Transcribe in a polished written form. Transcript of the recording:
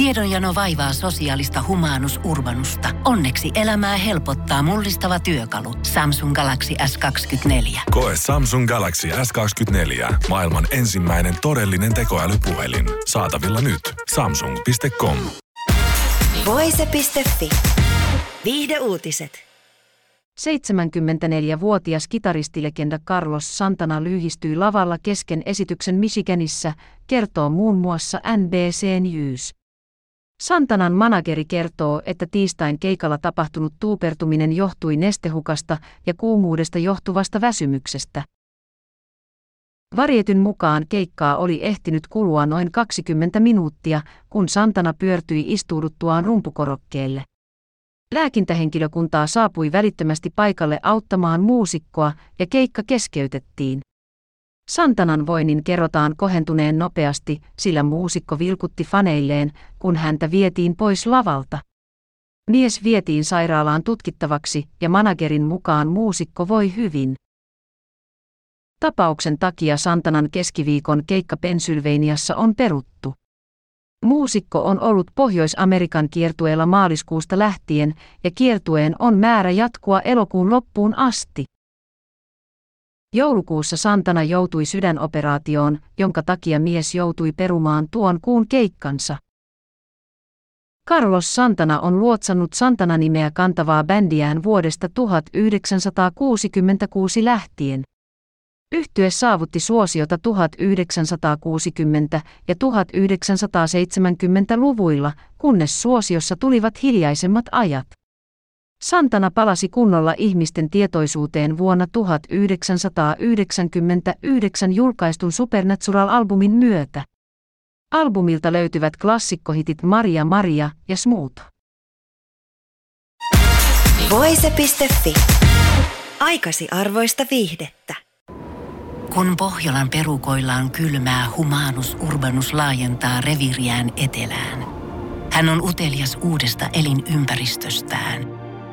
Tiedonjano vaivaa sosiaalista humanus urbanusta. Onneksi elämää helpottaa mullistava työkalu. Samsung Galaxy S24. Koe Samsung Galaxy S24. Maailman ensimmäinen todellinen tekoälypuhelin. Saatavilla nyt. Samsung.com. Voise.fi. Viihdeuutiset. 74-vuotias kitaristilegenda Carlos Santana lyhistyi lavalla kesken esityksen Michiganissa, kertoo muun muassa NBC News. Santanan manageri kertoo, että tiistain keikalla tapahtunut tuupertuminen johtui nestehukasta ja kuumuudesta johtuvasta väsymyksestä. Varietyn mukaan keikkaa oli ehtinyt kulua noin 20 minuuttia, kun Santana pyörtyi istuuduttuaan rumpukorokkeelle. Lääkintähenkilökuntaa saapui välittömästi paikalle auttamaan muusikkoa ja keikka keskeytettiin. Santanan voinnin kerrotaan kohentuneen nopeasti, sillä muusikko vilkutti faneilleen, kun häntä vietiin pois lavalta. Mies vietiin sairaalaan tutkittavaksi ja managerin mukaan muusikko voi hyvin. Tapauksen takia Santanan keskiviikon keikka Pennsylvaniassa on peruttu. Muusikko on ollut Pohjois-Amerikan kiertueella maaliskuusta lähtien ja kiertueen on määrä jatkua elokuun loppuun asti. Joulukuussa Santana joutui sydänoperaatioon, jonka takia mies joutui perumaan tuon kuun keikkansa. Carlos Santana on luotsannut Santana-nimeä kantavaa bändiään vuodesta 1966 lähtien. Yhtye saavutti suosiota 1960- ja 1970-luvuilla, kunnes suosiossa tulivat hiljaisemmat ajat. Santana palasi kunnolla ihmisten tietoisuuteen vuonna 1999 julkaistun Supernatural-albumin myötä. Albumilta löytyvät klassikkohitit Maria Maria ja Smooth. Voise.fi. Aikasi arvoista viihdettä. Kun Pohjolan perukoillaan kylmää, humanus urbanus laajentaa reviiriään etelään. Hän on utelias uudesta elinympäristöstään.